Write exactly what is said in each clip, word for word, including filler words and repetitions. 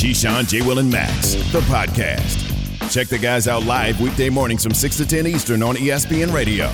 Keyshawn, J. Will, and Max, the podcast. Check the guys out live weekday mornings from six to ten Eastern on E S P N Radio.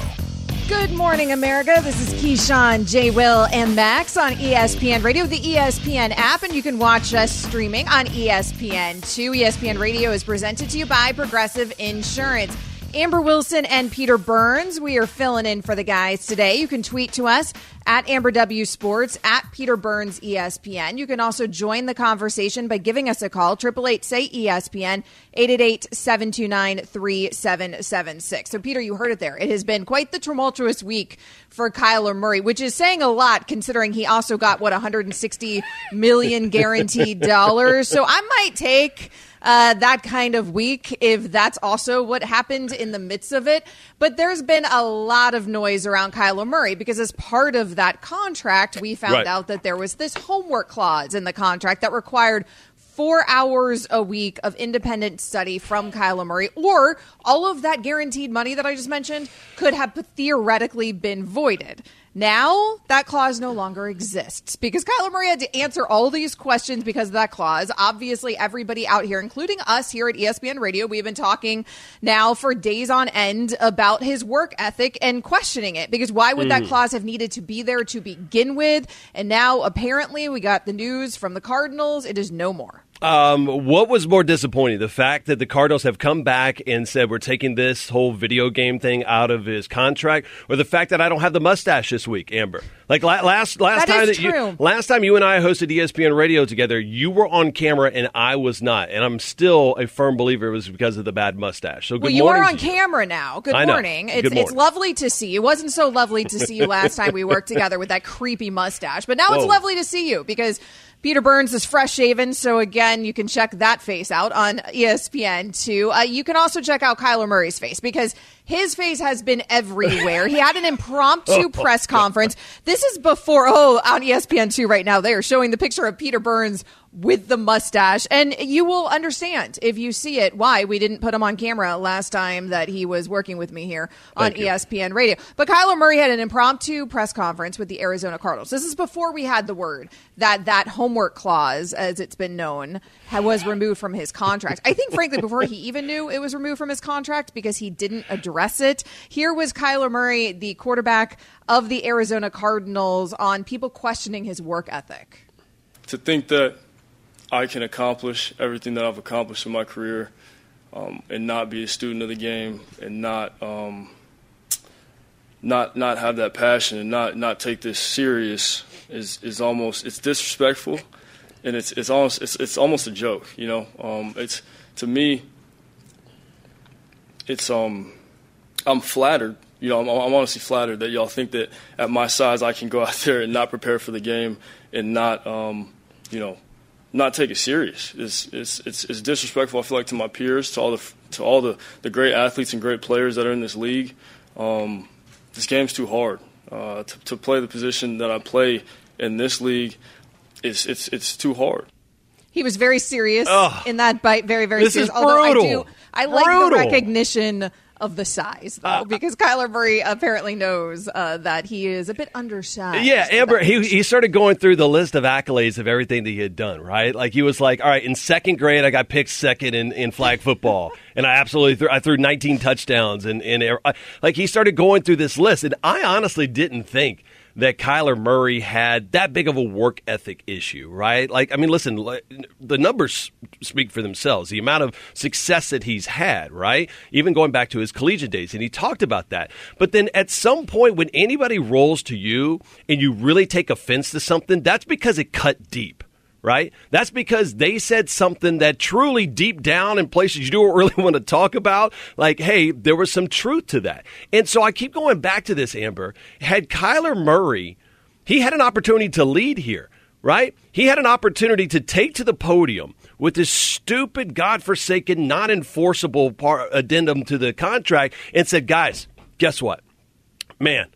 Good morning, America. This is Keyshawn, J. Will, and Max on E S P N Radio, the E S P N app, and you can watch us streaming on E S P N two. E S P N Radio is presented to you by Progressive Insurance. Amber Wilson and Peter Burns, we are filling in for the guys today. You can tweet to us at Amber W Sports, at Peter Burns E S P N. You can also join the conversation by giving us a call, eight eight eight, S A Y, E S P N, eight eight eight, seven two nine, three seven seven six. So, Peter, you heard it there. It has been quite the tumultuous week for Kyler Murray, which is saying a lot considering he also got, what, one hundred sixty million dollars guaranteed dollars. So I might take uh, that kind of week if that's also what happened in the midst of it. But there's been a lot of noise around Kyler Murray because as part of that contract, we found right. out that there was this homework clause in the contract that required four hours a week of independent study from Kyler Murray, or all of that guaranteed money that I just mentioned could have theoretically been voided. Now that clause no longer exists because Kyler Murray had to answer all these questions because of that clause. Obviously, everybody out here, including us here at E S P N Radio, we've been talking now for days on end about his work ethic and questioning it because why would mm. that clause have needed to be there to begin with? And now apparently we got the news from the Cardinals. It is no more. Um, what was more disappointing? The fact that the Cardinals have come back and said, we're taking this whole video game thing out of his contract, or the fact that I don't have the mustache this week, Amber? Like la- last last that time that you, last time you and I hosted E S P N Radio together, you were on camera and I was not. And I'm still a firm believer it was because of the bad mustache. So good well, you morning. You are on camera now. Good morning. It's, good morning. It's lovely to see you. It wasn't so lovely to see you last time we worked together with that creepy mustache. But now Whoa. It's lovely to see you because Peter Burns is fresh shaven, so again, you can check that face out on E S P N two. Uh, you can also check out Kyler Murray's face because his face has been everywhere. He had an impromptu press conference. This is before, oh, on E S P N two right now, they are showing the picture of Peter Burns with the mustache, and you will understand if you see it why we didn't put him on camera last time that he was working with me here on E S P N Radio. But Kyler Murray had an impromptu press conference with the Arizona Cardinals. This is before we had the word that that homework clause, as it's been known, was removed from his contract. I think, frankly, before he even knew it was removed from his contract because he didn't address it. Here was Kyler Murray, the quarterback of the Arizona Cardinals, on people questioning his work ethic. To think that I can accomplish everything that I've accomplished in my career um, and not be a student of the game and not um, not not have that passion and not, not take this serious is, is almost – it's disrespectful and it's it's almost it's, it's almost a joke, you know. Um, it's to me, it's um, – I'm flattered. You know, I'm, I'm honestly flattered that y'all think that at my size I can go out there and not prepare for the game and not, um, you know – not take it serious. It's, it's it's it's disrespectful, I feel like, to my peers, to all the to all the, the great athletes and great players that are in this league. Um, this game's too hard. Uh, to, to play the position that I play in this league, it's it's it's too hard. He was very serious Ugh, in that bite, very, very this serious. Is Although I do I like brutal. the recognition of the size, though, uh, because Kyler Murray apparently knows uh, that he is a bit undersized. Yeah, Amber, he, he started going through the list of accolades of everything that he had done, right? Like, he was like, all right, in second grade, I got picked second in, in flag football, and I absolutely threw, I threw nineteen touchdowns. And, and like, he started going through this list, and I honestly didn't think that Kyler Murray had that big of a work ethic issue, right? Like, I mean, listen, the numbers speak for themselves. The amount of success that he's had, right? Even going back to his collegiate days, and he talked about that. But then at some point when anybody rolls to you and you really take offense to something, that's because it cut deep. Right? That's because they said something that truly deep down in places you don't really want to talk about, like, hey, there was some truth to that. And so I keep going back to this, Amber. Had Kyler Murray, he had an opportunity to lead here, right? He had an opportunity to take to the podium with this stupid, godforsaken, not enforceable part, addendum to the contract and said, guys, guess what? Man,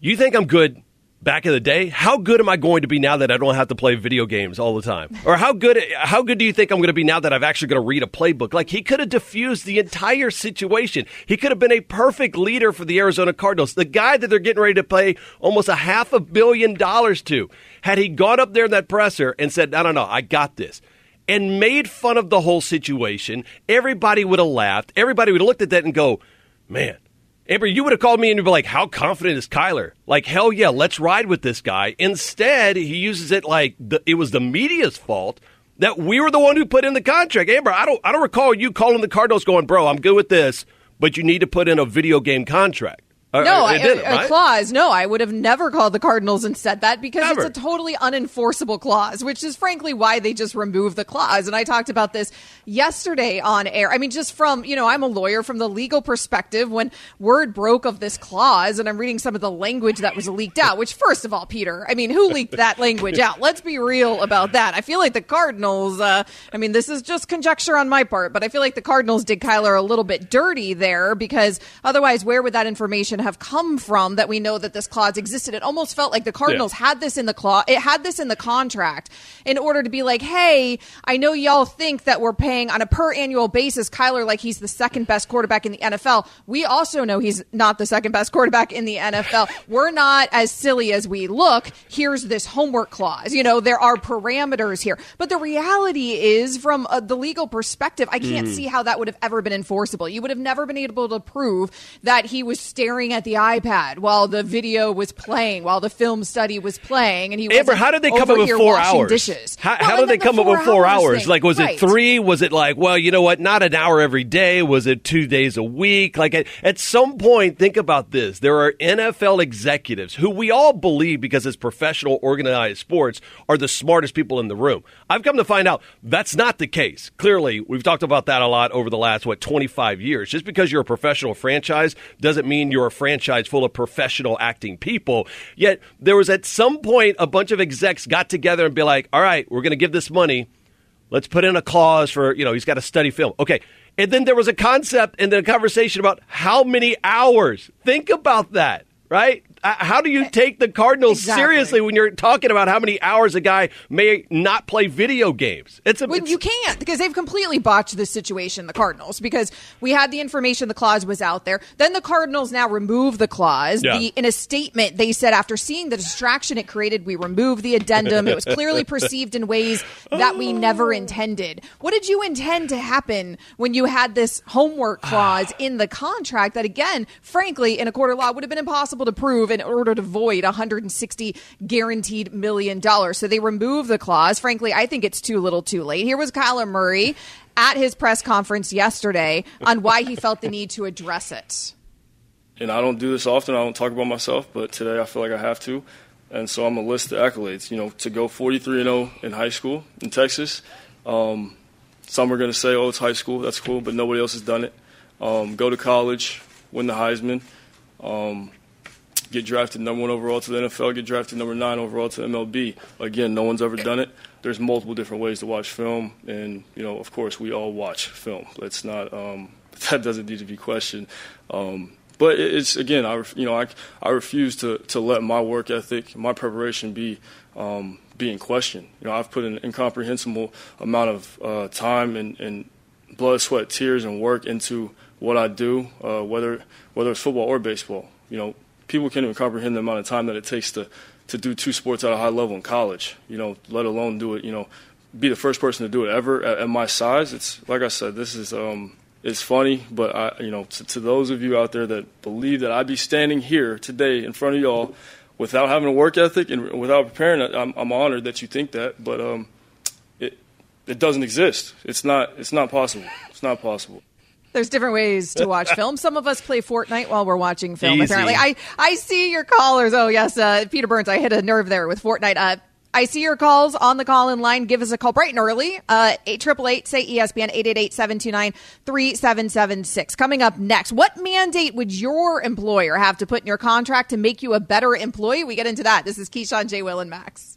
you think I'm good? Back in the day, how good am I going to be now that I don't have to play video games all the time? Or how good how good do you think I'm going to be now that I've actually going to read a playbook? Like, he could have diffused the entire situation. He could have been a perfect leader for the Arizona Cardinals, the guy that they're getting ready to pay almost a half a billion dollars to. Had he gone up there in that presser and said, no, no, no, I got this. and made fun of the whole situation, everybody would have laughed. Everybody would have looked at that and go, man, Amber, you would have called me and you'd be like, how confident is Kyler? Like, hell yeah, let's ride with this guy. Instead, he uses it like the, it was the media's fault that we were the one who put in the contract. Amber, I don't, I don't recall you calling the Cardinals going, bro, I'm good with this, but you need to put in a video game contract. No, uh, it didn't, a, a right? clause. No, I would have never called the Cardinals and said that because never. It's a totally unenforceable clause, which is frankly why they just removed the clause. And I talked about this yesterday on air. I mean, just from, you know, I'm a lawyer from the legal perspective. When word broke of this clause and I'm reading some of the language that was leaked out, which first of all, Peter, I mean, who leaked that language out? Let's be real about that. I feel like the Cardinals, uh, I mean, this is just conjecture on my part, but I feel like the Cardinals did Kyler a little bit dirty there because otherwise, where would that information have come from that we know that this clause existed? It almost felt like the Cardinals yeah. had this in the clause. It had this in the contract in order to be like, hey, I know y'all think that we're paying on a per annual basis Kyler like he's the second best quarterback in the N F L. We also know he's not the second best quarterback in the N F L. We're not as silly as we look. Here's this homework clause. You know, there are parameters here. But the reality is, from uh, the legal perspective, I can't mm. see how that would have ever been enforceable. You would have never been able to prove that he was staring at the iPad while the video was playing, while the film study was playing, and he was Amber, how did they come up with four hours? Dishes. How, well, how did they the come up with four hours? hours? Like, was right. it three? Was it like, well, you know what? Not an hour every day. Was it two days a week? Like, at, at some point, think about this. There are N F L executives who we all believe, because it's professional, organized sports, are the smartest people in the room. I've come to find out that's not the case. Clearly, we've talked about that a lot over the last, what, twenty-five years. Just because you're a professional franchise doesn't mean you're a franchise full of professional acting people. Yet there was at some point a bunch of execs got together and be like, all right, we're going to give this money. Let's put in a clause for, you know, he's got to study film. Okay. And then there was a concept and then a conversation about how many hours. Think about that, right? How do you take the Cardinals exactly. seriously when you're talking about how many hours a guy may not play video games? It's, a, when it's You can't, because they've completely botched this situation, the Cardinals, because we had the information, the clause was out there. Then the Cardinals now remove the clause. Yeah. The, in a statement, they said, after seeing the distraction it created, we removed the addendum. It was clearly perceived in ways that we never intended. What did you intend to happen when you had this homework clause in the contract that, again, frankly, in a court of law, would have been impossible to prove in order to void one hundred sixty guaranteed million dollars. So they removed the clause. Frankly, I think it's too little too late. Here was Kyler Murray at his press conference yesterday on why he felt the need to address it. And I don't do this often. I don't talk about myself, but today I feel like I have to. And so I'm going to list the accolades. You know, to go forty-three and oh in high school in Texas, um, some are going to say, oh, it's high school. That's cool, but nobody else has done it. Um, go to college, win the Heisman. Um Get drafted number one overall to the N F L, get drafted number nine overall to M L B. Again, no one's ever done it. There's multiple different ways to watch film, and, you know, of course, we all watch film. It's not um, – that doesn't need to be questioned. Um, but it's, again, I, you know, I, I refuse to, to let my work ethic, my preparation be um, being questioned. You know, I've put an incomprehensible amount of uh, time and, and blood, sweat, tears, and work into what I do, uh, whether whether it's football or baseball, you know. People can't even comprehend the amount of time that it takes to, to do two sports at a high level in college, you know, let alone do it, you know, be the first person to do it ever at, at my size. It's like I said, this is um, it's funny, but, I, you know, to, to those of you out there that believe that I'd be standing here today in front of y'all without having a work ethic and without preparing, I'm, I'm honored that you think that, but um, it it doesn't exist. It's not it's not possible. It's not possible. There's different ways to watch film. Some of us play Fortnite while we're watching film, Easy. apparently. I, I see your callers. Oh, yes, uh, Peter Burns, I hit a nerve there with Fortnite. Uh, I see your calls on the call-in line. Give us a call bright and early. Uh, eight eight eight, say E S P N, eight eight eight, seven two nine, three seven seven six. Coming up next, what mandate would your employer have to put in your contract to make you a better employee? We get into that. This is Keyshawn, J. Will, and Max.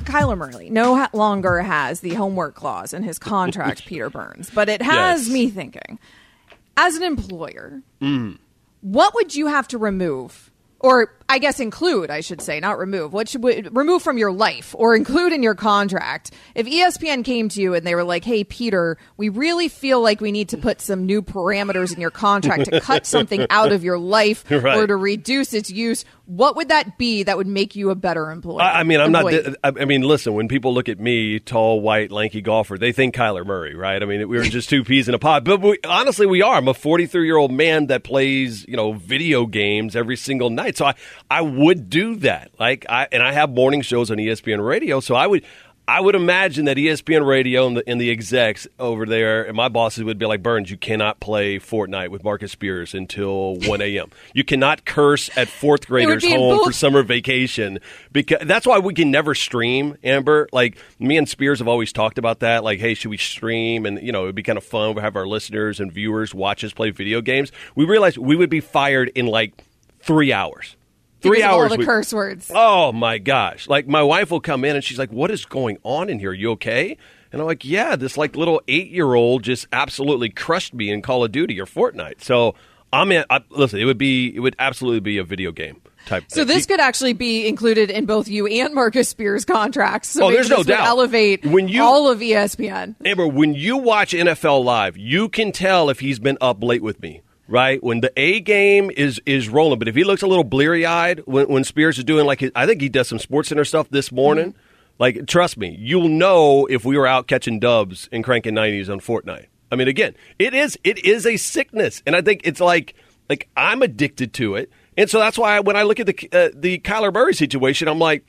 Kyler Murray no longer has the homework clause in his contract, Peter Burns, but it has yes. me thinking, as an employer, mm. what would you have to remove, or I guess include, I should say, not remove, what should we, remove from your life or include in your contract if E S P N came to you and they were like, hey, Peter, we really feel like we need to put some new parameters in your contract to cut something out of your life right. or to reduce its use? What would that be that would make you a better employee? I mean, I'm employee. not. I mean, listen. When people look at me, tall, white, lanky golfer, they think Kyler Murray, right? I mean, we were just two peas in a pod. But we, honestly, we are. I'm a forty-three year old man that plays, you know, video games every single night. So I, I would do that. Like, I and I have morning shows on E S P N Radio. So I would, I would imagine that E S P N Radio and the, and the execs over there and my bosses would be like, Burns, you cannot play Fortnite with Marcus Spears until one a.m. You cannot curse at fourth graders home both- for summer vacation. Because that's why we can never stream, Amber. Like, me and Spears have always talked about that. Like, hey, should we stream? And, you know, it would be kind of fun. We'll have our listeners and viewers watch us play video games. We realized we would be fired in, like, three hours. Three because hours. Of all the curse words. Oh my gosh! Like, my wife will come in and she's like, "What is going on in here? Are you okay?" And I'm like, "Yeah, this like little eight year old just absolutely crushed me in Call of Duty or Fortnite." So I'm in. I, listen, it would be it would absolutely be a video game type. So thing. This could actually be included in both you and Marcus Spears' contracts. So oh, there's no doubt. Elevate when you, all of E S P N. Amber, when you watch N F L Live, you can tell if he's been up late with me. Right? When the A game is is rolling. But if he looks a little bleary-eyed when, when Spears is doing, like, his, I think he does some SportsCenter stuff this morning. Mm-hmm. Like, trust me, you'll know if we were out catching dubs and cranking nineties on Fortnite. I mean, again, it is it is a sickness. And I think it's like, like I'm addicted to it. And so that's why I, when I look at the, uh, the Kyler Murray situation, I'm like,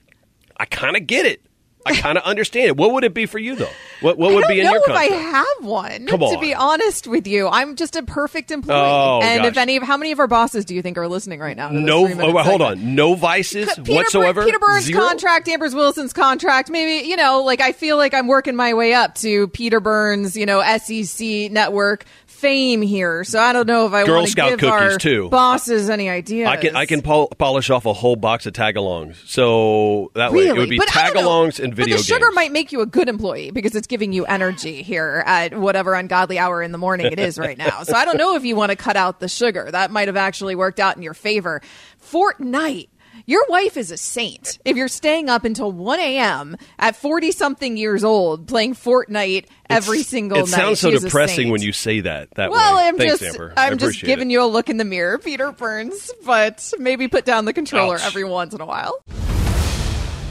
I kind of get it. I kind of understand it. What would it be for you, though? What what would be in your contract? I don't know if I have one. Come on. To be honest with you, I'm just a perfect employee. Oh, and gosh. if any, how many of our bosses do you think are listening right now? No, oh, hold on. No vices Peter whatsoever. Peter Burns' Zero? contract, Amber Wilson's contract. Maybe, you know, like, I feel like I'm working my way up to Peter Burns, you know, S E C network fame here. So I don't know if I Girl want to Scout give cookies our too. bosses any ideas. I can I can pol- polish off a whole box of tagalongs. So that really? way it would be but tagalongs and. But the sugar games. might make you a good employee because it's giving you energy here at whatever ungodly hour in the morning it is right now. So I don't know if you want to cut out the sugar. That might have actually worked out in your favor. Fortnite. Your wife is a saint if you're staying up until one a.m. at forty-something years old playing Fortnite every it's, single it night. It sounds so She's depressing when you say that. that well, way. I'm Thanks, just Amber. I'm just giving it. you a look in the mirror, Peter Burns, but maybe put down the controller Ouch. every once in a while.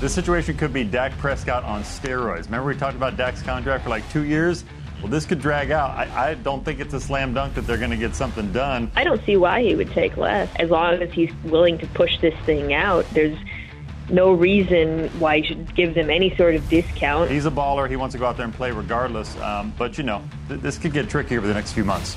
This situation could be Dak Prescott on steroids. Remember, we talked about Dak's contract for like two years? Well, this could drag out. I, I don't think it's a slam dunk that they're going to get something done. I don't see why he would take less. As long as he's willing to push this thing out, there's no reason why you should give them any sort of discount. He's a baller. He wants to go out there and play regardless. Um, but, you know, th- this could get tricky over the next few months.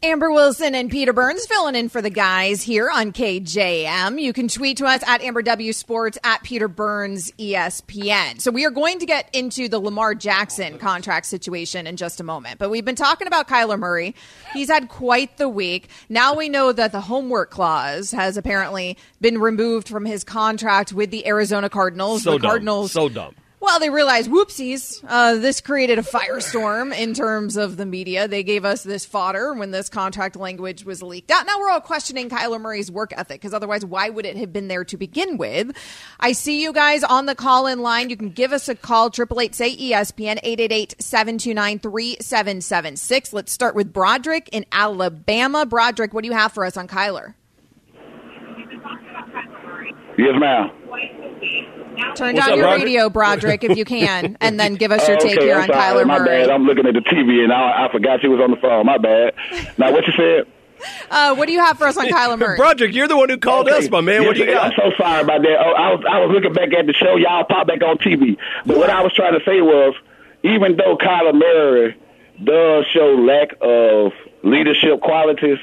Amber Wilson and Peter Burns filling in for the guys here on K J M. You can tweet to us at Amber W Sports, at Peter Burns E S P N. So we are going to get into the Lamar Jackson contract situation in just a moment. But we've been talking about Kyler Murray. He's had quite the week. Now we know that the homework clause has apparently been removed from his contract with the Arizona Cardinals. So the dumb. Cardinals. So dumb. Well, they realized, whoopsies, uh, this created a firestorm in terms of the media. They gave us this fodder when this contract language was leaked out. Now we're all questioning Kyler Murray's work ethic, because otherwise why would it have been there to begin with? I see you guys on the call-in line. You can give us a call, triple eight say E S P N, eight eight eight, seven two nine, three seven seven six. Let's start with Broderick in Alabama. Broderick, what do you have for us on Kyler? Yes, ma'am. Turn What's down up, your Broderick? radio, Broderick, if you can, and then give us your uh, okay, take here I'm on sorry, Kyler my Murray. Bad. I'm looking at the T V, and I, I forgot you was on the phone. My bad. Now, what you said? Uh, what do you have for us on Kyler Murray? Broderick, you're the one who called okay. us, my man. Yes, what do you got? I'm so sorry about that. Oh, I was I was looking back at the show. Y'all popped back on T V. But what I was trying to say was, even though Kyler Murray does show lack of leadership qualities,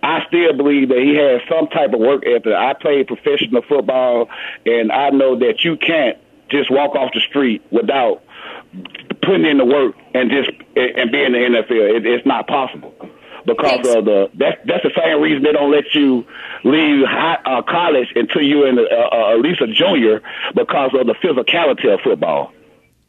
I still believe that he has some type of work ethic. I played professional football, and I know that you can't just walk off the street without putting in the work and just and being in the N F L. It, it's not possible because Thanks. of the that, that's the same reason they don't let you leave high, uh, college until you're in uh, uh, at least a junior, because of the physicality of football.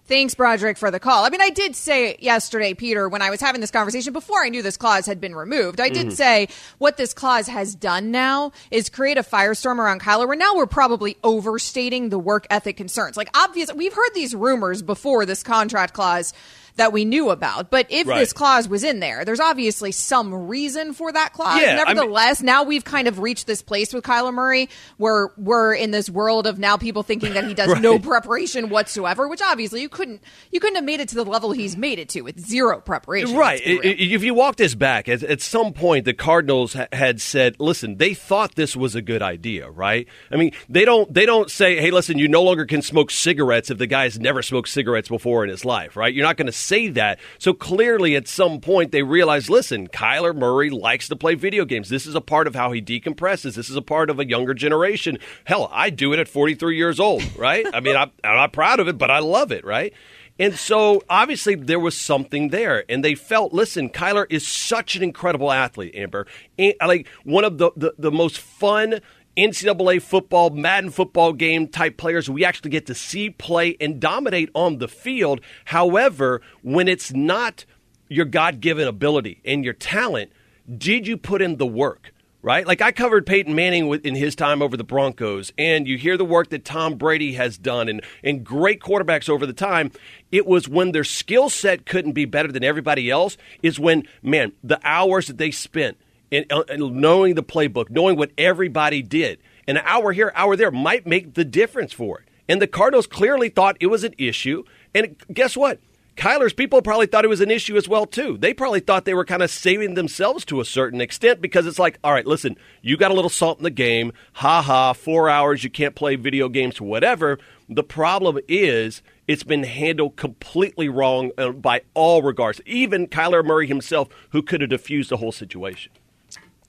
Thanks, Broderick, for the call. I mean, I did say yesterday, Peter, when I was having this conversation, before I knew this clause had been removed, I did mm-hmm. say what this clause has done now is create a firestorm around Kyler, where now we're probably overstating the work ethic concerns. Like, obviously, we've heard these rumors before this contract clause that we knew about. But if right. this clause was in there, there's obviously some reason for that clause. Yeah, Nevertheless, I mean, now we've kind of reached this place with Kyler Murray where we're in this world of now people thinking that he does right. no preparation whatsoever, which obviously you couldn't you couldn't have made it to the level he's made it to with zero preparation. Right. If you walk this back, at, at some point the Cardinals ha- had said, listen, they thought this was a good idea, right? I mean, they don't they don't say, hey, listen, you no longer can smoke cigarettes if the guy's never smoked cigarettes before in his life, right? You're not going to say that. So clearly at some point they realized, listen, Kyler Murray likes to play video games. This is a part of how he decompresses. This is a part of a younger generation. Hell, I do it at forty-three years old, right? I mean, I'm, I'm not proud of it, but I love it, right? And so obviously there was something there, and they felt, listen, Kyler is such an incredible athlete, Amber. And, like, one of the, the, the most fun N C double A football, Madden football game type players we actually get to see play and dominate on the field. However, when it's not your God-given ability and your talent, did you put in the work? Right? Like, I covered Peyton Manning in his time over the Broncos, and you hear the work that Tom Brady has done and, and great quarterbacks over the time. It was when their skill set couldn't be better than everybody else is when, man, the hours that they spent And, and knowing the playbook, knowing what everybody did, an hour here, hour there might make the difference for it. And the Cardinals clearly thought it was an issue. And guess what? Kyler's people probably thought it was an issue as well, too. They probably thought they were kind of saving themselves to a certain extent, because it's like, all right, listen, you got a little salt in the game. Ha ha, four hours, you can't play video games, whatever. The problem is it's been handled completely wrong by all regards, even Kyler Murray himself, who could have diffused the whole situation.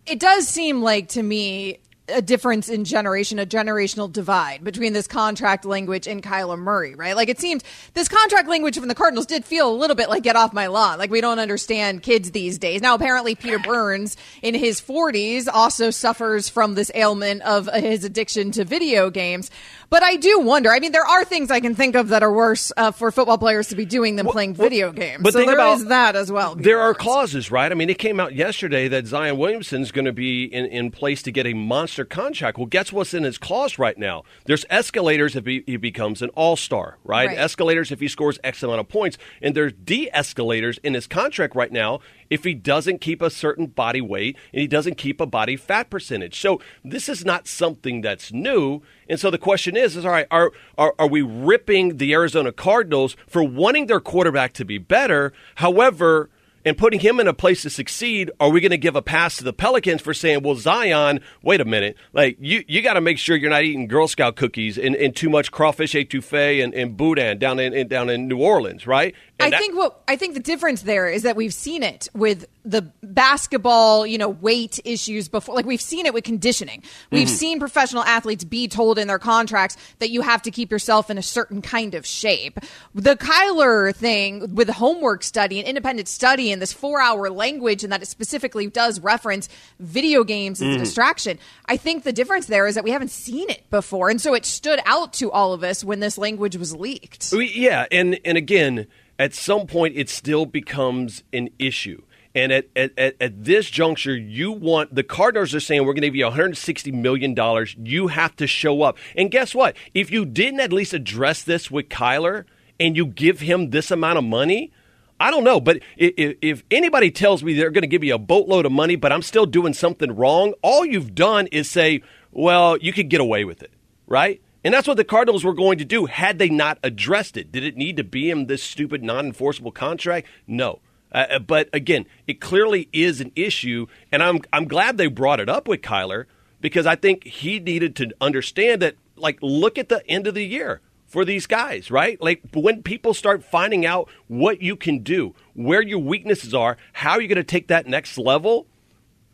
It does seem like, to me, a difference in generation, a generational divide between this contract language and Kyler Murray, right? Like, it seemed this contract language from the Cardinals did feel a little bit like, get off my lawn. Like, we don't understand kids these days. Now, apparently, Peter Burns in his forties also suffers from this ailment of his addiction to video games. But I do wonder. I mean, there are things I can think of that are worse uh, for football players to be doing than well, playing video well, games. But so there about, is that as well. Peter there are Burns. clauses, right? I mean, it came out yesterday that Zion Williamson's going to be in, in place to get a monster contract. Well, guess what's in his clause right now? There's escalators if he, he becomes an all-star, right? right? Escalators if he scores X amount of points. And there's de-escalators in his contract right now if he doesn't keep a certain body weight and he doesn't keep a body fat percentage. So this is not something that's new. And so the question is, is all right, are, are, are we ripping the Arizona Cardinals for wanting their quarterback to be better? However, and putting him in a place to succeed, are we going to give a pass to the Pelicans for saying, well, Zion, wait a minute, like you, you got to make sure you're not eating Girl Scout cookies and, and too much crawfish étouffée and, and boudin down in, in down in New Orleans, right? And I that- think what I think the difference there is that we've seen it with the basketball, you know, weight issues before. Like, we've seen it with conditioning. We've mm-hmm. seen professional athletes be told in their contracts that you have to keep yourself in a certain kind of shape. The Kyler thing with the homework study and independent study Brady and this four-hour language and that it specifically does reference video games as mm. a distraction. I think the difference there is that we haven't seen it before, and so it stood out to all of us when this language was leaked. Yeah, and, and again, at some point it still becomes an issue. And at, at, at this juncture, you want – the Cardinals are saying we're going to give you one hundred sixty million dollars. You have to show up. And guess what? If you didn't at least address this with Kyler and you give him this amount of money, I don't know. But if, if anybody tells me they're going to give me a boatload of money but I'm still doing something wrong, all you've done is say, well, you could get away with it, right? And that's what the Cardinals were going to do had they not addressed it. Did it need to be in this stupid non-enforceable contract? No. Uh, but again, it clearly is an issue, and I'm I'm glad they brought it up with Kyler because I think he needed to understand that. Like, look at the end of the year for these guys, right? Like, when people start finding out what you can do, where your weaknesses are, how you're going to take that next level.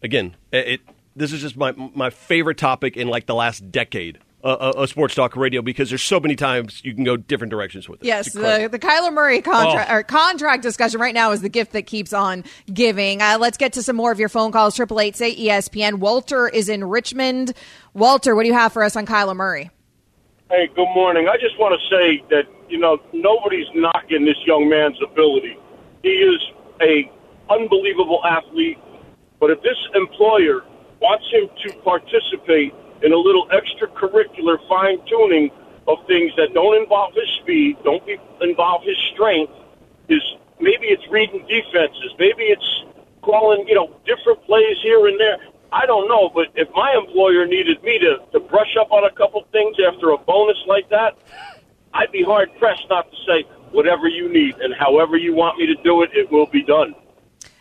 Again, it this is just my my favorite topic in like the last decade. A, a sports talk radio because there's so many times you can go different directions with it. Yes, the, the Kyler Murray contract oh. or contract discussion right now is the gift that keeps on giving. Uh, let's get to some more of your phone calls. Triple eight say E S P N. Walter is in Richmond. Walter, what do you have for us on Kyler Murray? Hey, good morning. I just want to say that you know nobody's knocking this young man's ability. He is a unbelievable athlete, but if this employer wants him to participate in a little extracurricular fine-tuning of things that don't involve his speed, don't be, involve his strength, is maybe it's reading defenses, maybe it's calling, you know, different plays here and there. I don't know, but if my employer needed me to, to brush up on a couple things after a bonus like that, I'd be hard-pressed not to say, whatever you need and however you want me to do it, it will be done.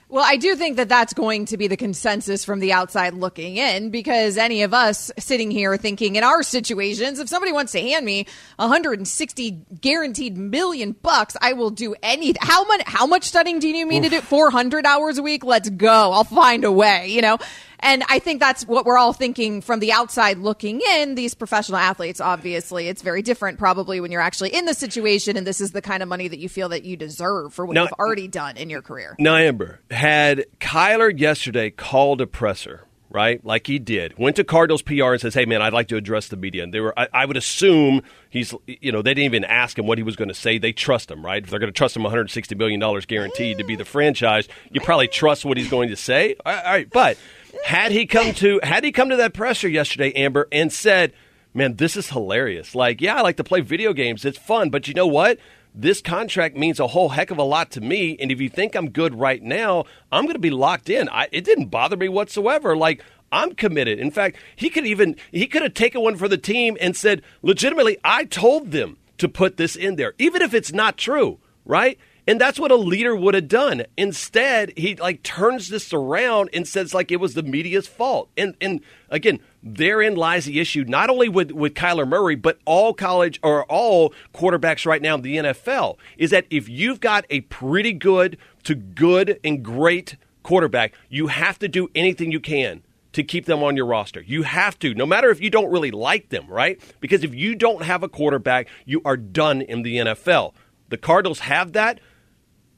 Well, I do think that that's going to be the consensus from the outside looking in, because any of us sitting here thinking in our situations, if somebody wants to hand me one hundred sixty guaranteed million bucks, I will do anything. How much, how much studying do you need me Oof. to do? four hundred hours a week? Let's go. I'll find a way, you know? And I think that's what we're all thinking from the outside looking in. These professional athletes, obviously, it's very different probably when you're actually in the situation and this is the kind of money that you feel that you deserve for what now, you've already done in your career. Now, Amber, had Kyler yesterday called a presser, right, like he did, went to Cardinals P R and says, hey, man, I'd like to address the media. And they were, I, I would assume he's, you know, they didn't even ask him what he was going to say. They trust him, right? If they're going to trust him one hundred sixty million dollars guaranteed to be the franchise, you probably trust what he's going to say. All right, but... Had he come to had he come to that presser yesterday, Amber, and said, man, this is hilarious. Like, yeah, I like to play video games. It's fun. But you know what? This contract means a whole heck of a lot to me. And if you think I'm good right now, I'm going to be locked in. I, it didn't bother me whatsoever. Like, I'm committed. In fact, he could even he could have taken one for the team and said, legitimately, I told them to put this in there, even if it's not true. Right. And that's what a leader would have done. Instead, he like turns this around and says like it was the media's fault. And and again, therein lies the issue, not only with, with Kyler Murray, but all college or all quarterbacks right now in the N F L, is that if you've got a pretty good to good and great quarterback, you have to do anything you can to keep them on your roster. You have to, no matter if you don't really like them, right? Because if you don't have a quarterback, you are done in the N F L. The Cardinals have that,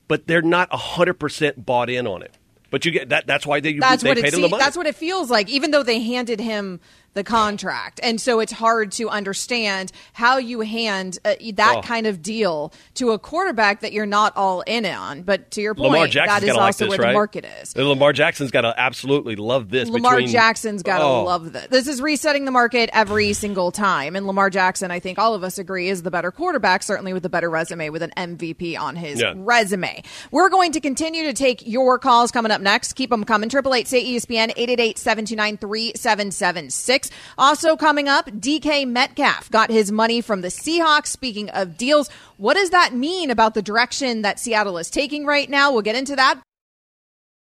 but they're not one hundred percent bought in on it. But you get that. That's why they, that's they paid him see, the money. That's what it feels like, even though they handed him the contract. And so it's hard to understand how you hand uh, that oh. kind of deal to a quarterback that you're not all in on. But to your point, that is also like this, where right? the market is. And Lamar Jackson's got to absolutely love this. Lamar between, Jackson's got to oh. love this. This is resetting the market every single time. And Lamar Jackson, I think all of us agree, is the better quarterback, certainly with a better resume, with an M V P on his yeah. resume. We're going to continue to take your calls coming up. Up next, keep them coming. triple eight say E S P N eight eight eight, seven two nine, three seven seven six. Also coming up, D K Metcalf got his money from the Seahawks. Speaking of deals, what does that mean about the direction that Seattle is taking right now? We'll get into that.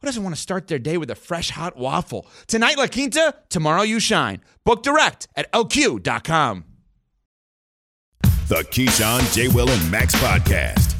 who doesn't want to start their day with a fresh, hot waffle? Tonight, La Quinta, tomorrow you shine. Book direct at L Q dot com. The Keyshawn, J. Will, and Max podcast.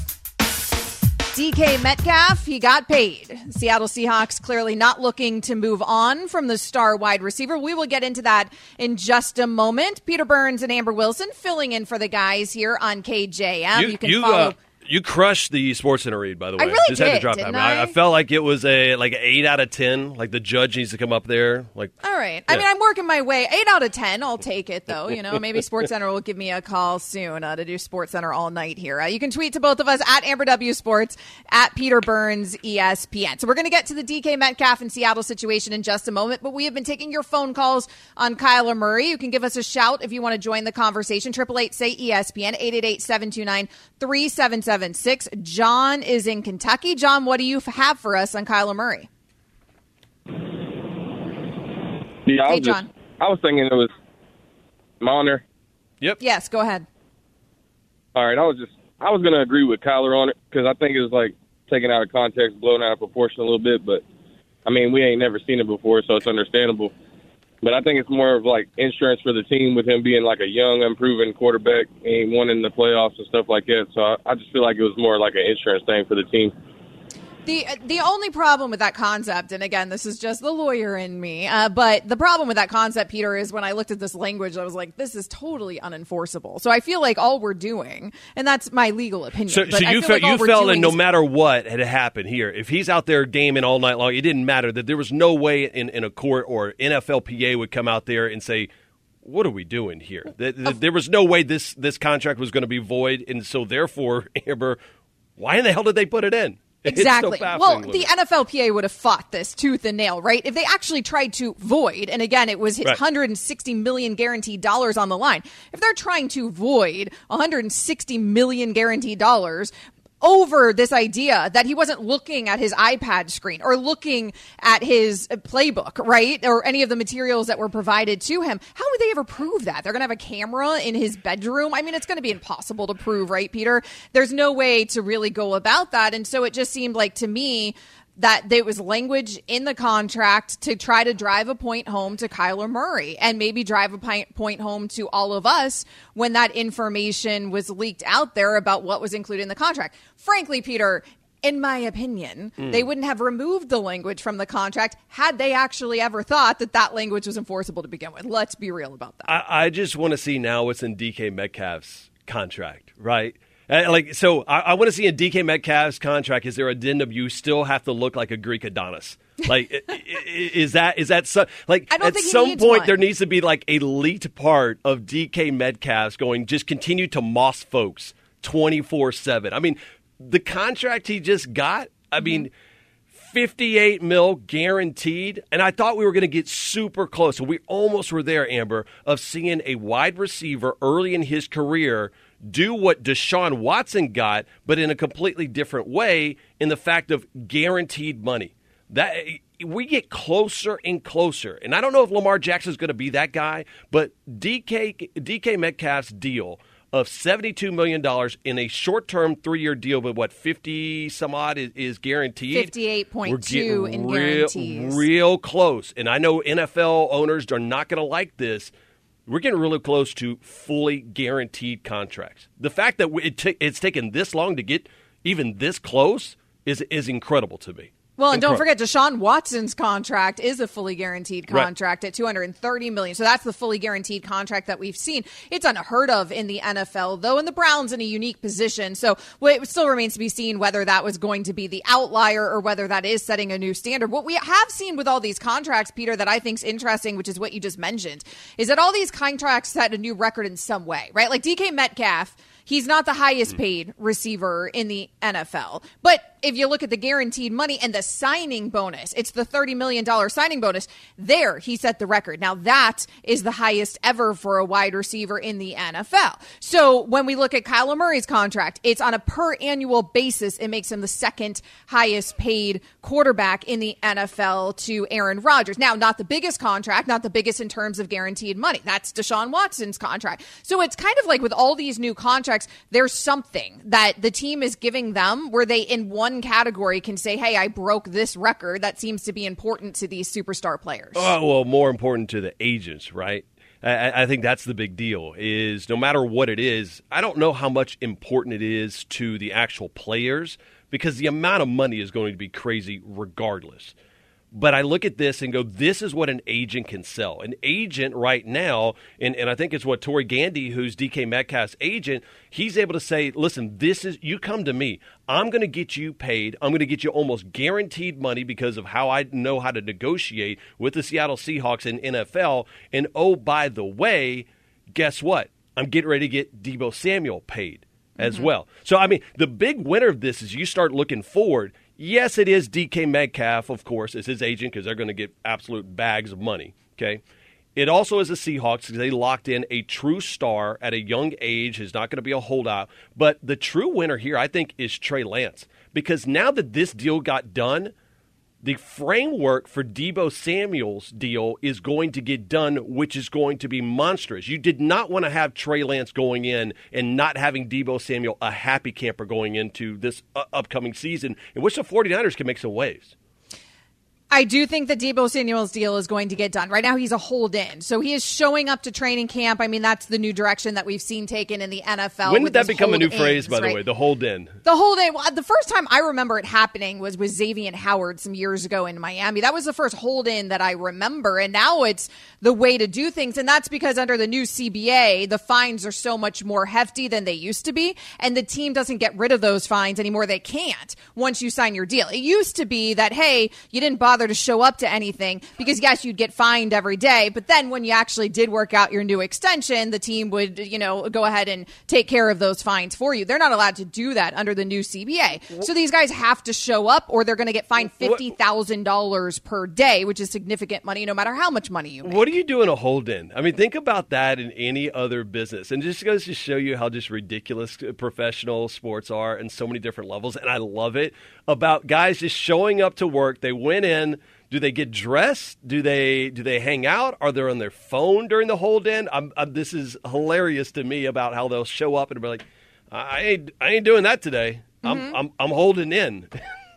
D K Metcalf, he got paid. Seattle Seahawks clearly not looking to move on from the star wide receiver. We will get into that in just a moment. Peter Burns and Amber Wilson filling in for the guys here on K J M. You, you can you, follow... Uh... You crushed the Sports Center read, by the way. I really just did, had to drop didn't that. I? I felt like it was a like an eight out of ten. Like the judge needs to come up there. Like, all right. Yeah. I mean, I'm working my way. Eight out of ten, I'll take it though. You know, maybe Sports Center will give me a call soon uh, to do Sports Center all night here. Uh, you can tweet to both of us at Amber W Sports, at Peter Burns E S P N. So we're going to get to the D K Metcalf and Seattle situation in just a moment, but we have been taking your phone calls on Kyler Murray. You can give us a shout if you want to join the conversation. Triple eight say E S P N eight eight eight seven two nine three seven seven. Six. John is in Kentucky. John, what do you have for us on Kyler Murray? Yeah, I hey, was John. Just, I was thinking it was my honor. Yep. Yes, go ahead. All right, I was just I was going to agree with Kyler on it because I think it was like taken out of context, blown out of proportion a little bit. But I mean, we ain't never seen it before, so it's understandable. But I think it's more of like insurance for the team with him being like a young, unproven quarterback and winning the playoffs and stuff like that. So I, I just feel like it was more like an insurance thing for the team. The the only problem with that concept, and again, this is just the lawyer in me, uh, but the problem with that concept, Peter, is when I looked at this language, I was like, this is totally unenforceable. So I feel like all we're doing, and that's my legal opinion. So, but so you, fe- like you felt that no matter what had happened here, if he's out there gaming all night long, it didn't matter, that there was no way in, in a court or N F L P A would come out there and say, what are we doing here? The, the, there was no way this, this contract was going to be void, and so therefore, Amber, why in the hell did they put it in? Exactly. So well, the N F L P A would have fought this tooth and nail, right? If they actually tried to void, and again, it was right. one hundred sixty million dollars guaranteed dollars on the line. If they're trying to void one hundred sixty million dollars guaranteed dollars over this idea that he wasn't looking at his iPad screen or looking at his playbook, right, or any of the materials that were provided to him, how would they ever prove that? They're going to have a camera in his bedroom. I mean, it's going to be impossible to prove, right, Peter? There's no way to really go about that. And so it just seemed like to me that there was language in the contract to try to drive a point home to Kyler Murray and maybe drive a point home to all of us when that information was leaked out there about what was included in the contract. Frankly, Peter, in my opinion, mm. they wouldn't have removed the language from the contract had they actually ever thought that that language was enforceable to begin with. Let's be real about that. I, I just want to see now what's in D K Metcalf's contract, right? Like so, I, I want to see in D K Metcalf's contract, is there an addendum? You still have to look like a Greek Adonis. Like, is that is that so, like I don't at think some he needs point one. There needs to be like a leaked part of D K Metcalf's going just continue to moss folks twenty-four seven. I mean, the contract he just got. I mm-hmm. mean. fifty-eight mil guaranteed, and I thought we were going to get super close. We almost were there, Amber, of seeing a wide receiver early in his career do what Deshaun Watson got, but in a completely different way in the fact of guaranteed money. That we get closer and closer, and I don't know if Lamar Jackson is going to be that guy, but D K D K Metcalf's deal of seventy-two million dollars in a short-term three-year deal, but what, fifty some odd is, is guaranteed? fifty-eight point two in real, guarantees. Real close. And I know N F L owners are not going to like this. We're getting really close to fully guaranteed contracts. The fact that it t- it's taken this long to get even this close is is incredible to me. Well, and incredible. Don't forget, Deshaun Watson's contract is a fully guaranteed contract right. at two hundred thirty million dollars. So that's the fully guaranteed contract that we've seen. It's unheard of in the N F L, though, and the Browns in a unique position. So it still remains to be seen whether that was going to be the outlier or whether that is setting a new standard. What we have seen with all these contracts, Peter, that I think is interesting, which is what you just mentioned, is that all these contracts set a new record in some way, right? Like D K Metcalf. He's not the highest paid receiver in the N F L. But if you look at the guaranteed money and the signing bonus, it's the thirty million dollars signing bonus. There, he set the record. Now, that is the highest ever for a wide receiver in the N F L. So when we look at Kyler Murray's contract, it's on a per annual basis. It makes him the second highest paid quarterback in the N F L to Aaron Rodgers. Now, not the biggest contract, not the biggest in terms of guaranteed money. That's Deshaun Watson's contract. So it's kind of like with all these new contracts, there's something that the team is giving them where they in one category can say, hey, I broke this record. That seems to be important to these superstar players. Oh, well, more important to the agents, right? I, I think that's the big deal is no matter what it is, I don't know how much important it is to the actual players because the amount of money is going to be crazy regardless. But I look at this and go, this is what an agent can sell. An agent right now, and, and I think it's what Torrey Gandy, who's D K Metcalf's agent, he's able to say, listen, this is you come to me. I'm going to get you paid. I'm going to get you almost guaranteed money because of how I know how to negotiate with the Seattle Seahawks and N F L. And, oh, by the way, guess what? I'm getting ready to get Debo Samuel paid as mm-hmm. well. So, I mean, the big winner of this is you start looking forward. Yes, it is D K Metcalf, of course, is his agent because they're going to get absolute bags of money, okay? It also is the Seahawks because they locked in a true star at a young age who's not going to be a holdout. But the true winner here, I think, is Trey Lance because now that this deal got done, the framework for Debo Samuel's deal is going to get done, which is going to be monstrous. You did not want to have Trey Lance going in and not having Debo Samuel a happy camper going into this uh, upcoming season, in which the 49ers can make some waves. I do think that Debo Samuel's deal is going to get done. Right now he's a hold-in, so he is showing up to training camp. I mean, that's the new direction that we've seen taken in the N F L. When did that become a new phrase, by the way, the hold-in? The hold-in. Well, the first time I remember it happening was with Xavier Howard some years ago in Miami. That was the first hold-in that I remember, and now it's the way to do things, and that's because under the new C B A, the fines are so much more hefty than they used to be, and the team doesn't get rid of those fines anymore. They can't once you sign your deal. It used to be that, hey, you didn't bother to show up to anything because yes, you'd get fined every day, but then when you actually did work out your new extension, the team would, you know, go ahead and take care of those fines for you. They're not allowed to do that under the new C B A. So these guys have to show up or they're going to get fined fifty thousand dollars per day, which is significant money no matter how much money you make. What do you do in a hold-in? I mean, think about that in any other business. And just goes to show you how just ridiculous professional sports are in so many different levels, and I love it about guys just showing up to work. They went in. Do they get dressed? Do they do they hang out? Are they on their phone during the hold-in? I'm, I'm, this is hilarious to me about how they'll show up and be like, I ain't I ain't doing that today. I'm mm-hmm. I'm, I'm holding in.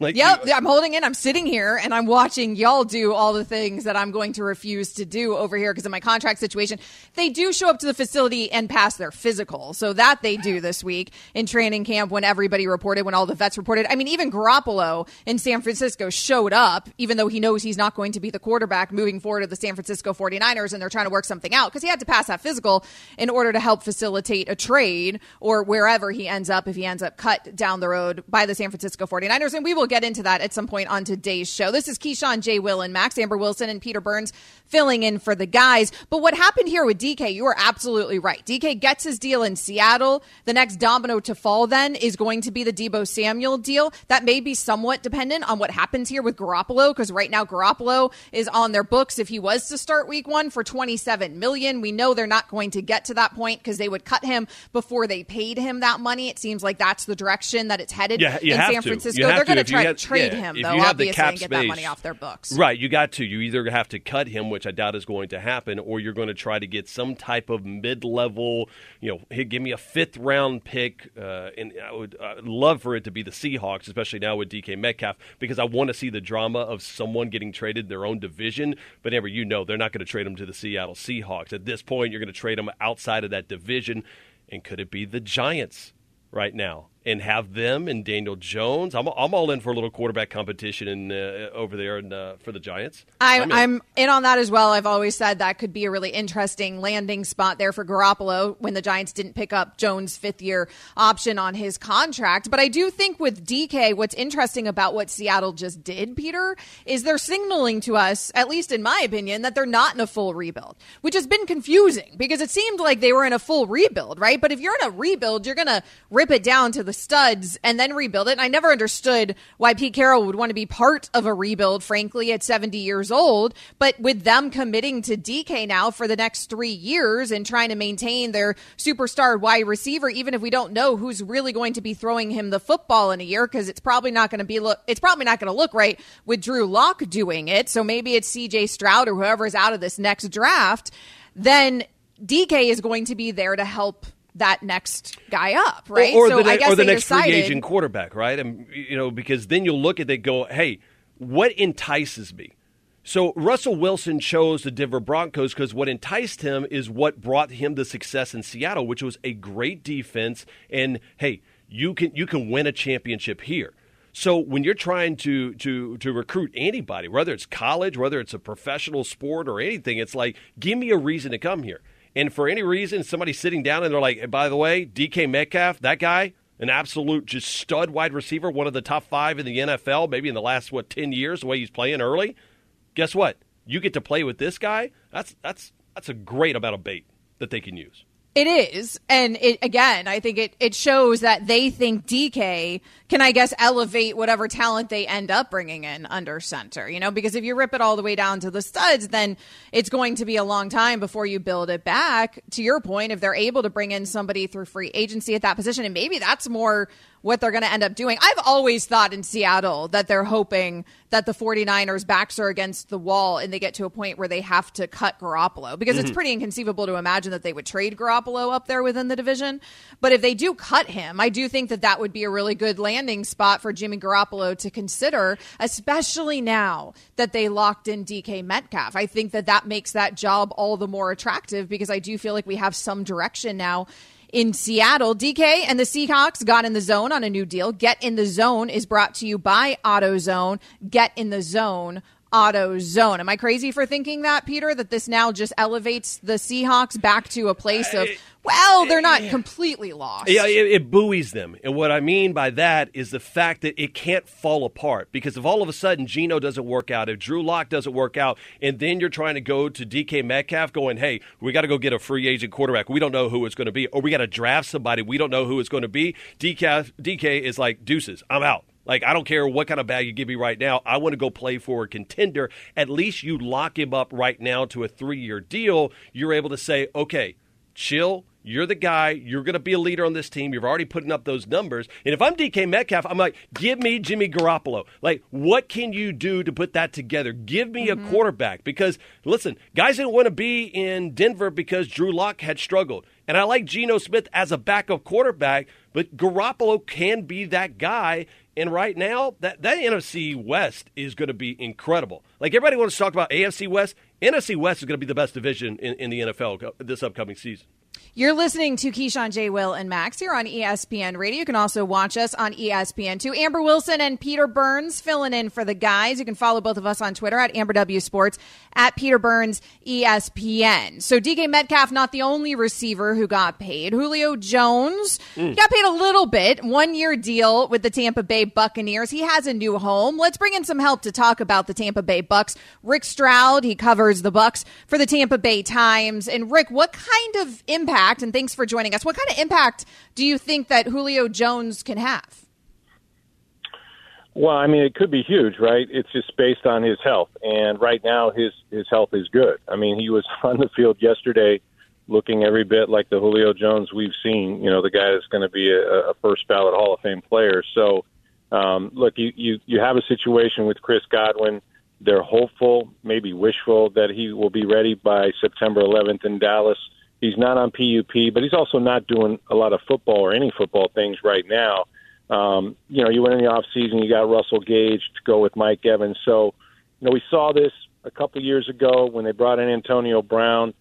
Like, yep, I'm holding in. I'm sitting here and I'm watching y'all do all the things that I'm going to refuse to do over here because of my contract situation. They do show up to the facility and pass their physical. So that they do this week in training camp when everybody reported, when all the vets reported. I mean, even Garoppolo in San Francisco showed up, even though he knows he's not going to be the quarterback moving forward of the San Francisco forty-niners, and they're trying to work something out because he had to pass that physical in order to help facilitate a trade or wherever he ends up if he ends up cut down the road by the San Francisco forty-niners. And we will get get into that at some point on today's show. This is Keyshawn, J. Will, and Max. Amber Wilson and Peter Burns filling in for the guys. But what happened here with D K, you are absolutely right. D K gets his deal in Seattle. The next domino to fall then is going to be the Debo Samuel deal. That may be somewhat dependent on what happens here with Garoppolo, because right now Garoppolo is on their books if he was to start week one for twenty-seven million dollars. We know they're not going to get to that point because they would cut him before they paid him that money. It seems like that's the direction that it's headed yeah, in San to. Francisco. They're going to try Had, trade yeah, him, though, obviously, and get space, that money off their books. Right, you got to. You either have to cut him, which I doubt is going to happen, or you're going to try to get some type of mid-level, you know, hey, give me a fifth-round pick, uh, and I would I'd love for it to be the Seahawks, especially now with D K Metcalf, because I want to see the drama of someone getting traded in their own division, but Amber, you know they're not going to trade him to the Seattle Seahawks. At this point, you're going to trade him outside of that division, and could it be the Giants right now? and have them and Daniel Jones. I'm I'm all in for a little quarterback competition in, uh, over there in, uh, for the Giants. I'm, I'm, in. I'm in on that as well. I've always said that could be a really interesting landing spot there for Garoppolo when the Giants didn't pick up Jones' fifth-year option on his contract. But I do think with D K, what's interesting about what Seattle just did, Peter, is they're signaling to us, at least in my opinion, that they're not in a full rebuild, which has been confusing because it seemed like they were in a full rebuild, right? But if you're in a rebuild, you're going to rip it down to the studs and then rebuild it. And I never understood why Pete Carroll would want to be part of a rebuild, frankly, at seventy years old. But with them committing to D K now for the next three years and trying to maintain their superstar wide receiver, even if we don't know who's really going to be throwing him the football in a year, because it's probably not going to be look, it's probably not going to look right with Drew Lock doing it. So maybe it's C J Stroud or whoever's out of this next draft. Then D K is going to be there to help that next guy up, right? Or, or so the, I guess or the next decided, free agent quarterback, right? And you know, because then you'll look at it and go, hey, what entices me? So Russell Wilson chose the Denver Broncos because what enticed him is what brought him the success in Seattle, which was a great defense. And hey, you can you can win a championship here. So when you're trying to to to recruit anybody, whether it's college, whether it's a professional sport or anything, it's like, give me a reason to come here. And for any reason, somebody's sitting down and they're like, hey, by the way, D K Metcalf, that guy, an absolute just stud wide receiver, one of the top five in the N F L, maybe in the last, what, ten years, the way he's playing early. Guess what? You get to play with this guy. That's that's that's a great amount of bait that they can use. It is. And it, again, I think it, it shows that they think D K can, I guess, elevate whatever talent they end up bringing in under center, you know, because if you rip it all the way down to the studs, then it's going to be a long time before you build it back. To your point, if they're able to bring in somebody through free agency at that position, and maybe that's more what they're going to end up doing. I've always thought in Seattle that they're hoping that the 49ers backs are against the wall and they get to a point where they have to cut Garoppolo, because mm-hmm. it's pretty inconceivable to imagine that they would trade Garoppolo up there within the division. But if they do cut him, I do think that that would be a really good landing spot for Jimmy Garoppolo to consider, especially now that they locked in D K Metcalf. I think that that makes that job all the more attractive, because I do feel like we have some direction now in Seattle. D K and the Seahawks got in the zone on a new deal. Get in the Zone is brought to you by AutoZone. Get in the Zone, AutoZone. Am I crazy for thinking that, Peter, that this now just elevates the Seahawks back to a place of, well, they're not completely lost? Yeah, it, it buoys them. And what I mean by that is the fact that it can't fall apart, because if all of a sudden Geno doesn't work out, if Drew Lock doesn't work out, and then you're trying to go to D K Metcalf going, hey, we got to go get a free agent quarterback. We don't know who it's going to be. Or we got to draft somebody. We don't know who it's going to be. D K, D K is like, deuces, I'm out. Like, I don't care what kind of bag you give me right now. I want to go play for a contender. At least you lock him up right now to a three-year deal. You're able to say, okay, chill. You're the guy. You're going to be a leader on this team. You're already putting up those numbers. And if I'm D K Metcalf, I'm like, give me Jimmy Garoppolo. Like, what can you do to put that together? Give me mm-hmm. a quarterback. Because, listen, guys didn't want to be in Denver because Drew Lock had struggled. And I like Geno Smith as a backup quarterback, but Garoppolo can be that guy. And right now, that, that N F C West is going to be incredible. Like, everybody wants to talk about A F C West. N F C West is going to be the best division in, in the N F L this upcoming season. You're listening to Keyshawn, J. Will, and Max here on E S P N Radio. You can also watch us on E S P N two. Amber Wilson and Peter Burns filling in for the guys. You can follow both of us on Twitter at Amber W Sports, at Peter Burns E S P N. So D K Metcalf, not the only receiver who got paid. Julio Jones mm. got paid a little bit. One-year deal with the Tampa Bay Buccaneers. He has a new home. Let's bring in some help to talk about the Tampa Bay Bucs. Rick Stroud, he covers the Bucs for the Tampa Bay Times. And Rick, what kind of impact, and thanks for joining us, what kind of impact do you think that Julio Jones can have? Well, I mean, it could be huge, right? It's just based on his health. And right now, his, his health is good. I mean, he was on the field yesterday looking every bit like the Julio Jones we've seen, you know, the guy that's going to be a, a first-ballot Hall of Fame player. So, um, look, you, you, you have a situation with Chris Godwin. They're hopeful, maybe wishful, that he will be ready by September eleventh in Dallas. He's not on P U P, but he's also not doing a lot of football or any football things right now. Um, you know, you went in the offseason, you got Russell Gage to go with Mike Evans. So, you know, we saw this a couple of years ago when they brought in Antonio Brown.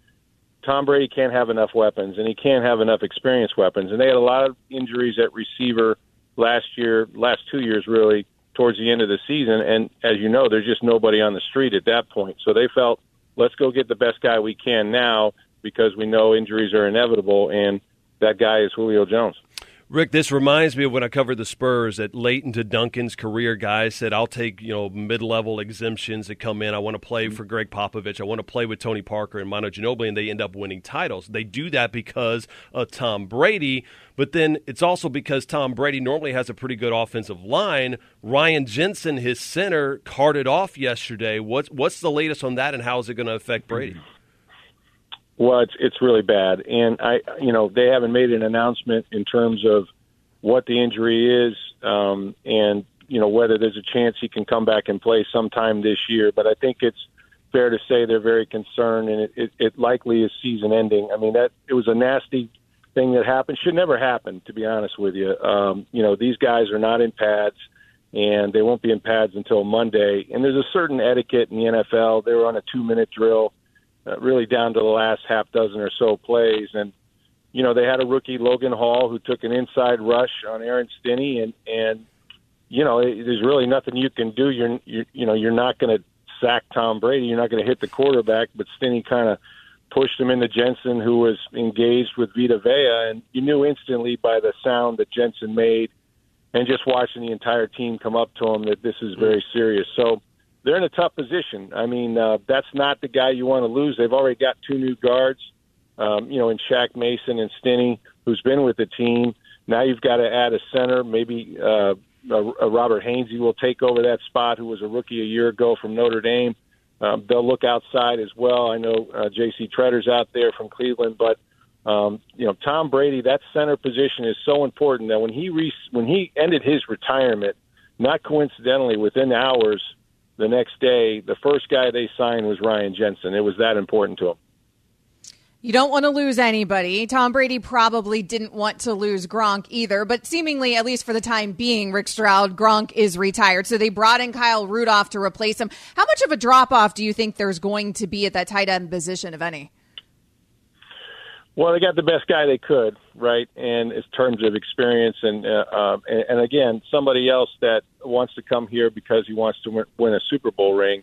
Tom Brady can't have enough weapons, and he can't have enough experienced weapons. And they had a lot of injuries at receiver last year, last two years really, towards the end of the season. And as you know, there's just nobody on the street at that point. So they felt, let's go get the best guy we can now because we know injuries are inevitable, and that guy is Julio Jones. Rick, this reminds me of when I covered the Spurs, that late into Duncan's career, guys said, I'll take, you know, mid-level exemptions that come in. I want to play for Greg Popovich. I want to play with Tony Parker and Manu Ginobili, and they end up winning titles. They do that because of Tom Brady, but then it's also because Tom Brady normally has a pretty good offensive line. Ryan Jensen, his center, carted off yesterday. What's, what's the latest on that, and how is it going to affect Brady? Well, it's, it's really bad, and I, you know, they haven't made an announcement in terms of what the injury is, um, and you know whether there's a chance he can come back and play sometime this year. But I think it's fair to say they're very concerned, and it, it, it likely is season-ending. I mean, that it was a nasty thing that happened; should never happen, to be honest with you. Um, you know, these guys are not in pads, and they won't be in pads until Monday. And there's a certain etiquette in the N F L. They were on a two-minute drill. Uh, really down to the last half dozen or so plays. And, you know, they had a rookie, Logan Hall, who took an inside rush on Aaron Stinney. And, and you know, it, there's really nothing you can do. You're, you're you know, you're not going to sack Tom Brady. You're not going to hit the quarterback. But Stinney kind of pushed him into Jensen, who was engaged with Vita Vea. And you knew instantly by the sound that Jensen made and just watching the entire team come up to him that this is very serious. So, they're in a tough position. I mean, uh, that's not the guy you want to lose. They've already got two new guards, um, you know, in Shaq Mason and Stinney, who's been with the team. Now you've got to add a center. Maybe uh, a Robert Hainsey will take over that spot, who was a rookie a year ago from Notre Dame. Um, they'll look outside as well. I know uh, J C Treader's out there from Cleveland. But, um, you know, Tom Brady, that center position is so important that when he re- when he ended his retirement, not coincidentally, within hours – the next day, the first guy they signed was Ryan Jensen. It was that important to him. You don't want to lose anybody. Tom Brady probably didn't want to lose Gronk either, but seemingly, at least for the time being, Rick Stroud, Gronk is retired. So they brought in Kyle Rudolph to replace him. How much of a drop-off do you think there's going to be at that tight end position, if any? Well, they got the best guy they could, right? And in terms of experience, and uh, uh, and, and again, somebody else that wants to come here because he wants to win a Super Bowl ring.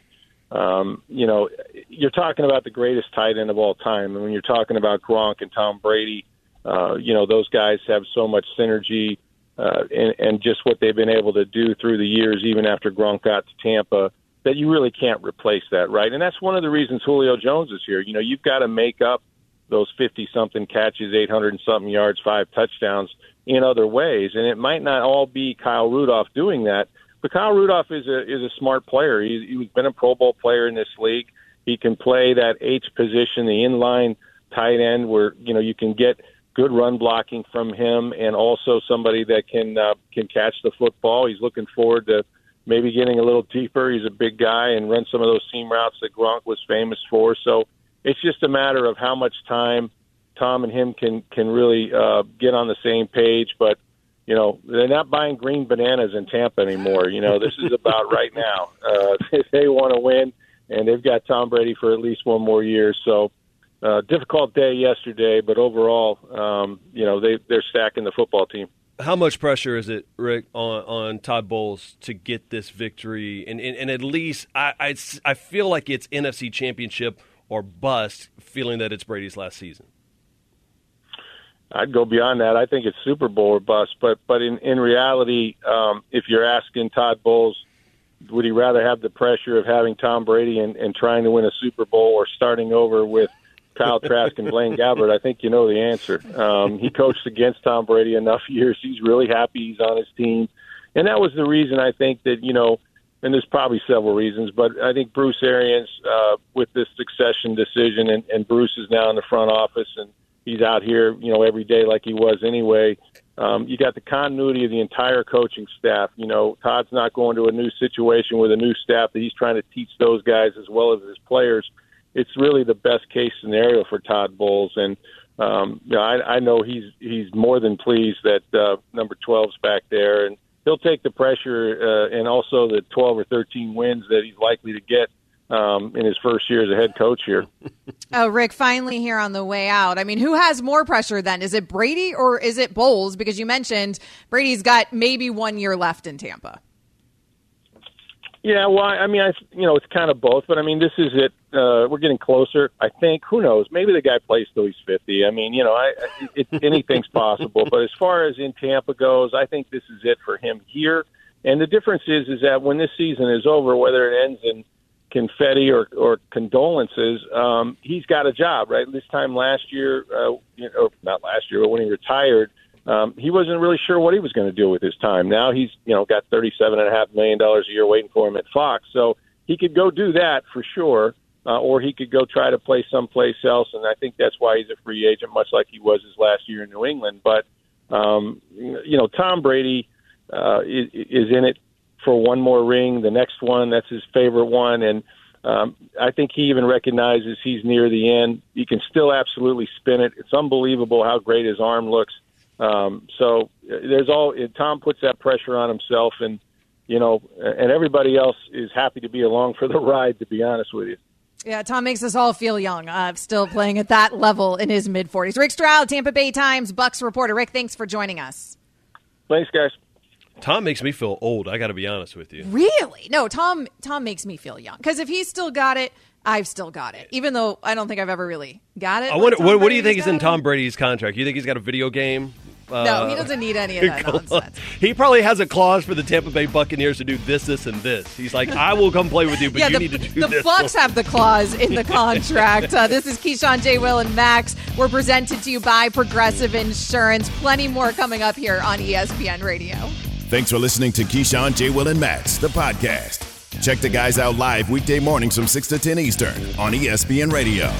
Um, you know, you're talking about the greatest tight end of all time, and when you're talking about Gronk and Tom Brady, uh, you know, those guys have so much synergy, uh, and, and just what they've been able to do through the years, even after Gronk got to Tampa, that you really can't replace that, right? And that's one of the reasons Julio Jones is here. You know, you've got to make up those fifty-something catches, eight hundred and something yards, five touchdowns in other ways. And it might not all be Kyle Rudolph doing that, but Kyle Rudolph is a is a smart player. He, he's been a Pro Bowl player in this league. He can play that H position, the inline tight end, where you know you can get good run blocking from him, and also somebody that can uh, can catch the football. He's looking forward to maybe getting a little deeper. He's a big guy and runs some of those seam routes that Gronk was famous for. So it's just a matter of how much time Tom and him can can really uh, get on the same page. But, you know, they're not buying green bananas in Tampa anymore. You know, this is about right now. Uh, they want to win, and they've got Tom Brady for at least one more year. So, uh, difficult day yesterday, but overall, um, you know, they, they're stacking the football team. How much pressure is it, Rick, on, on Todd Bowles to get this victory? And, and, and at least I, I, I feel like it's N F C Championship or bust, feeling that it's Brady's last season? I'd go beyond that. I think it's Super Bowl or bust. But but in, in reality, um, if you're asking Todd Bowles, would he rather have the pressure of having Tom Brady and, and trying to win a Super Bowl, or starting over with Kyle Trask and Blaine Gabbert? I think you know the answer. Um, he coached against Tom Brady enough years. He's really happy he's on his team. And that was the reason I think that, you know, and there's probably several reasons, but I think Bruce Arians, uh, with this succession decision, and, and Bruce is now in the front office, and he's out here, you know, every day like he was anyway. Um, you got the continuity of the entire coaching staff. You know, Todd's not going to a new situation with a new staff that he's trying to teach those guys as well as his players. It's really the best case scenario for Todd Bowles, and um, you know, I, I know he's he's more than pleased that uh, number twelve's back there, and he'll take the pressure uh, and also the twelve or thirteen wins that he's likely to get um, in his first year as a head coach here. Oh, Rick, finally here on the way out. I mean, who has more pressure then? Is it Brady or is it Bowles? Because you mentioned Brady's got maybe one year left in Tampa. Yeah, well, I mean, I you know, it's kind of both, but I mean, this is it. Uh, we're getting closer, I think. Who knows? Maybe the guy plays till he's fifty. I mean, you know, I, it, anything's possible. But as far as in Tampa goes, I think this is it for him here. And the difference is, is that when this season is over, whether it ends in confetti or, or condolences, um, he's got a job, right? This time last year, uh, you know, not last year, but when he retired, Um, he wasn't really sure what he was going to do with his time. Now he's, you know, got thirty-seven point five million dollars a year waiting for him at Fox. So he could go do that for sure, uh, or he could go try to play someplace else. And I think that's why he's a free agent, much like he was his last year in New England. But, um, you know, Tom Brady uh, is, is in it for one more ring. The next one, that's his favorite one. And um, I think he even recognizes he's near the end. He can still absolutely spin it. It's unbelievable how great his arm looks. Um, so there's all Tom puts that pressure on himself, and you know, and everybody else is happy to be along for the ride. To be honest with you, yeah, Tom makes us all feel young. Uh, still playing at that level in his mid forties. Rick Stroud, Tampa Bay Times Bucks reporter. Rick, thanks for joining us. Thanks, guys. Tom makes me feel old. I got to be honest with you. Really? No, Tom. Tom makes me feel young because if he's still got it, I've still got it, even though I don't think I've ever really got it. I wonder, what, what do you think is in Tom Brady's contract? You think he's got a video game? Uh, no, he doesn't need any of that nonsense. He probably has a clause for the Tampa Bay Buccaneers to do this, this, and this. He's like, I will come play with you, but yeah, you the, need to do the this. The Bucs have the clause in the contract. Uh, this is Keyshawn, J. Will, and Max. We're presented to you by Progressive Insurance. Plenty more coming up here on E S P N Radio. Thanks for listening to Keyshawn, J. Will, and Max, the podcast. Check the guys out live weekday mornings from six to ten Eastern on E S P N Radio.